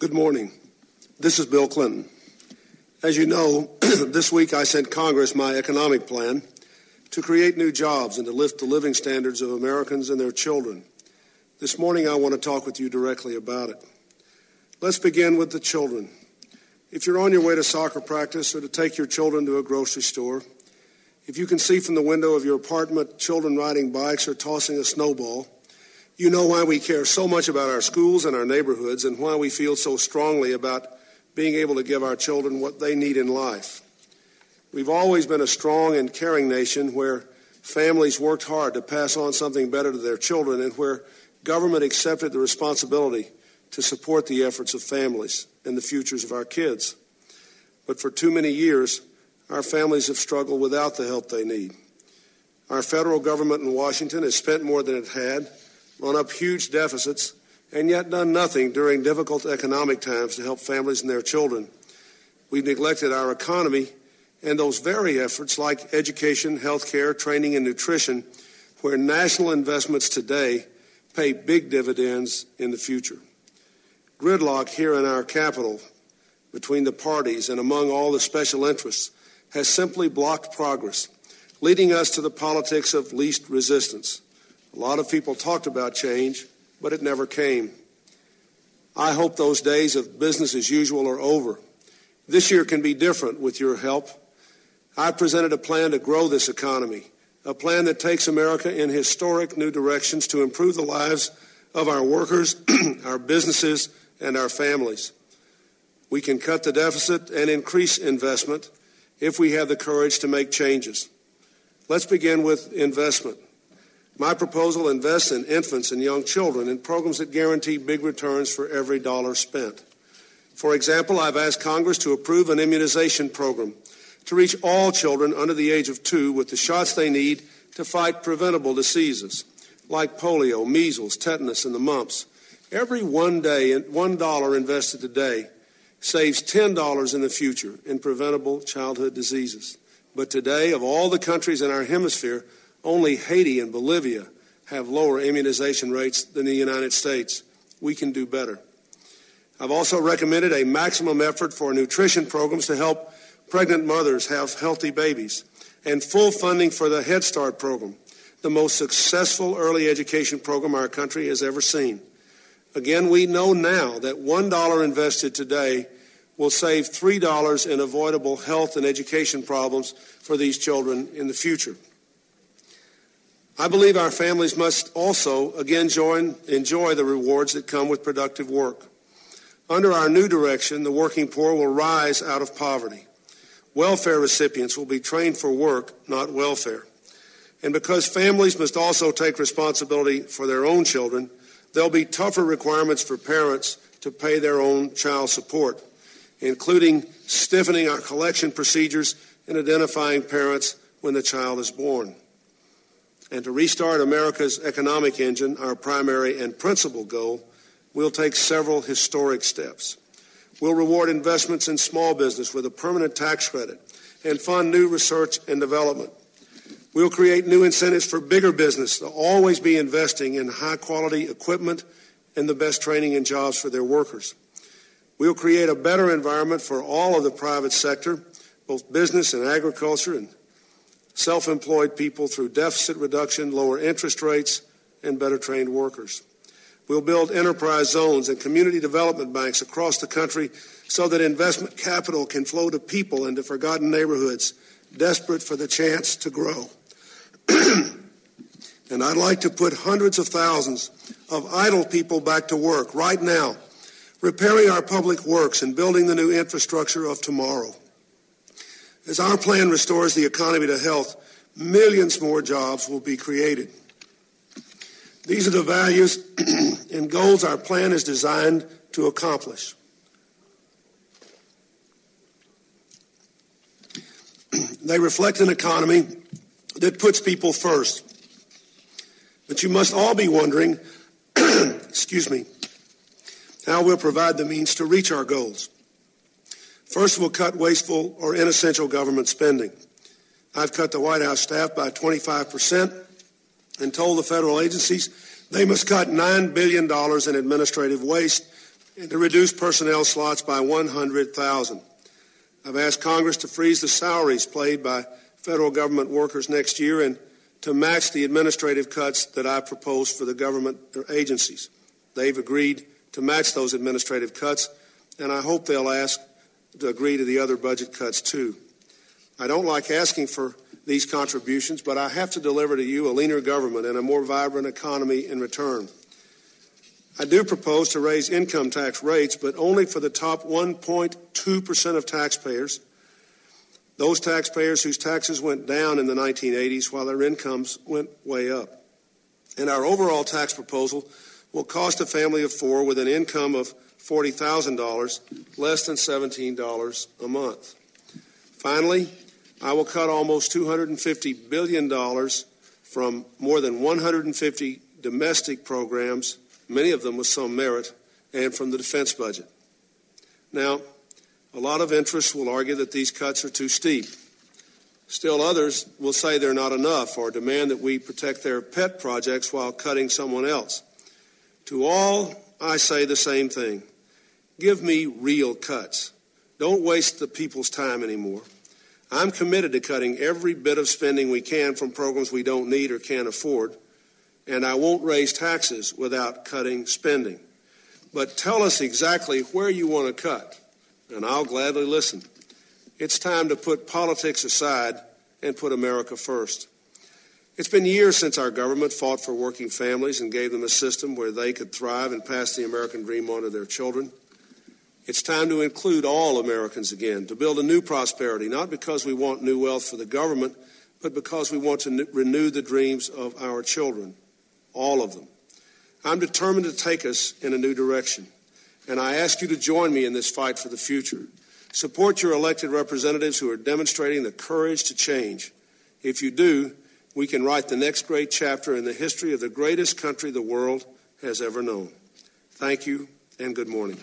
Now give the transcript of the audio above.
Good morning. This is Bill Clinton. As you know, this week I sent Congress my economic plan to create new jobs and to lift the living standards of Americans and their children. This morning I want to talk with you directly about it. Let's begin with the children. If you're on your way to soccer practice or to take your children to a grocery store, if you can see from the window of your apartment children riding bikes or tossing a snowball, you know why we care so much about our schools and our neighborhoods and why we feel so strongly about being able to give our children what they need in life. We've always been a strong and caring nation where families worked hard to pass on something better to their children and where government accepted the responsibility to support the efforts of families and the futures of our kids. But for too many years, our families have struggled without the help they need. Our federal government in Washington has spent more than it had, run up huge deficits, and yet done nothing during difficult economic times to help families and their children. We've neglected our economy and those very efforts like education, health care, training, and nutrition, where national investments today pay big dividends in the future. Gridlock here in our capital, between the parties and among all the special interests, has simply blocked progress, leading us to the politics of least resistance. A lot of people talked about change, but it never came. I hope those days of business as usual are over. This year can be different with your help. I presented a plan to grow this economy, a plan that takes America in historic new directions to improve the lives of our workers, our businesses, and our families. We can cut the deficit and increase investment if we have the courage to make changes. Let's begin with investment. My proposal invests in infants and young children in programs that guarantee big returns for every dollar spent. For example, I've asked Congress to approve an immunization program to reach all children under the age of 2 with the shots they need to fight preventable diseases like polio, measles, tetanus, and the mumps. Every $1 invested today saves $10 in the future in preventable childhood diseases. But today, of all the countries in our hemisphere, only Haiti and Bolivia have lower immunization rates than the United States. We can do better. I've also recommended a maximum effort for nutrition programs to help pregnant mothers have healthy babies, and full funding for the Head Start program, the most successful early education program our country has ever seen. Again, we know now that $1 invested today will save $3 in avoidable health and education problems for these children in the future. I believe our families must also, again, enjoy the rewards that come with productive work. Under our new direction, the working poor will rise out of poverty. Welfare recipients will be trained for work, not welfare. And because families must also take responsibility for their own children, there'll be tougher requirements for parents to pay their own child support, including stiffening our collection procedures and identifying parents when the child is born. And to restart America's economic engine, our primary and principal goal, we'll take several historic steps. We'll reward investments in small business with a permanent tax credit and fund new research and development. We'll create new incentives for bigger business to always be investing in high-quality equipment and the best training and jobs for their workers. We'll create a better environment for all of the private sector, both business and agriculture, and self-employed people through deficit reduction, lower interest rates, and better trained workers. We'll build enterprise zones and community development banks across the country so that investment capital can flow to people and to forgotten neighborhoods desperate for the chance to grow. And I'd like to put hundreds of thousands of idle people back to work right now, repairing our public works and building the new infrastructure of tomorrow. As our plan restores the economy to health, millions more jobs will be created. These are the values and goals our plan is designed to accomplish. They reflect an economy that puts people first. But you must all be wondering, how we'll provide the means to reach our goals. First, we'll cut wasteful or inessential government spending. I've cut the White House staff by 25% and told the federal agencies they must cut $9 billion in administrative waste and to reduce personnel slots by 100,000. I've asked Congress to freeze the salaries paid by federal government workers next year and to match the administrative cuts that I proposed for the government agencies. They've agreed to match those administrative cuts, and I hope they'll ask to agree to the other budget cuts, too. I don't like asking for these contributions, but I have to deliver to you a leaner government and a more vibrant economy in return. I do propose to raise income tax rates, but only for the top 1.2% of taxpayers, those taxpayers whose taxes went down in the 1980s while their incomes went way up. And our overall tax proposal will cost a family of four with an income of $40,000 less than $17 a month. Finally, I will cut almost $250 billion from more than 150 domestic programs, many of them with some merit, and from the defense budget. Now, a lot of interests will argue that these cuts are too steep. Still others will say they're not enough or demand that we protect their pet projects while cutting someone else. To all, I say the same thing. Give me real cuts. Don't waste the people's time anymore. I'm committed to cutting every bit of spending we can from programs we don't need or can't afford, and I won't raise taxes without cutting spending. But tell us exactly where you want to cut, and I'll gladly listen. It's time to put politics aside and put America first. It's been years since our government fought for working families and gave them a system where they could thrive and pass the American dream on to their children. It's time to include all Americans again, to build a new prosperity, not because we want new wealth for the government, but because we want to renew the dreams of our children, all of them. I'm determined to take us in a new direction, and I ask you to join me in this fight for the future. Support your elected representatives who are demonstrating the courage to change. If you do, we can write the next great chapter in the history of the greatest country the world has ever known. Thank you, and good morning.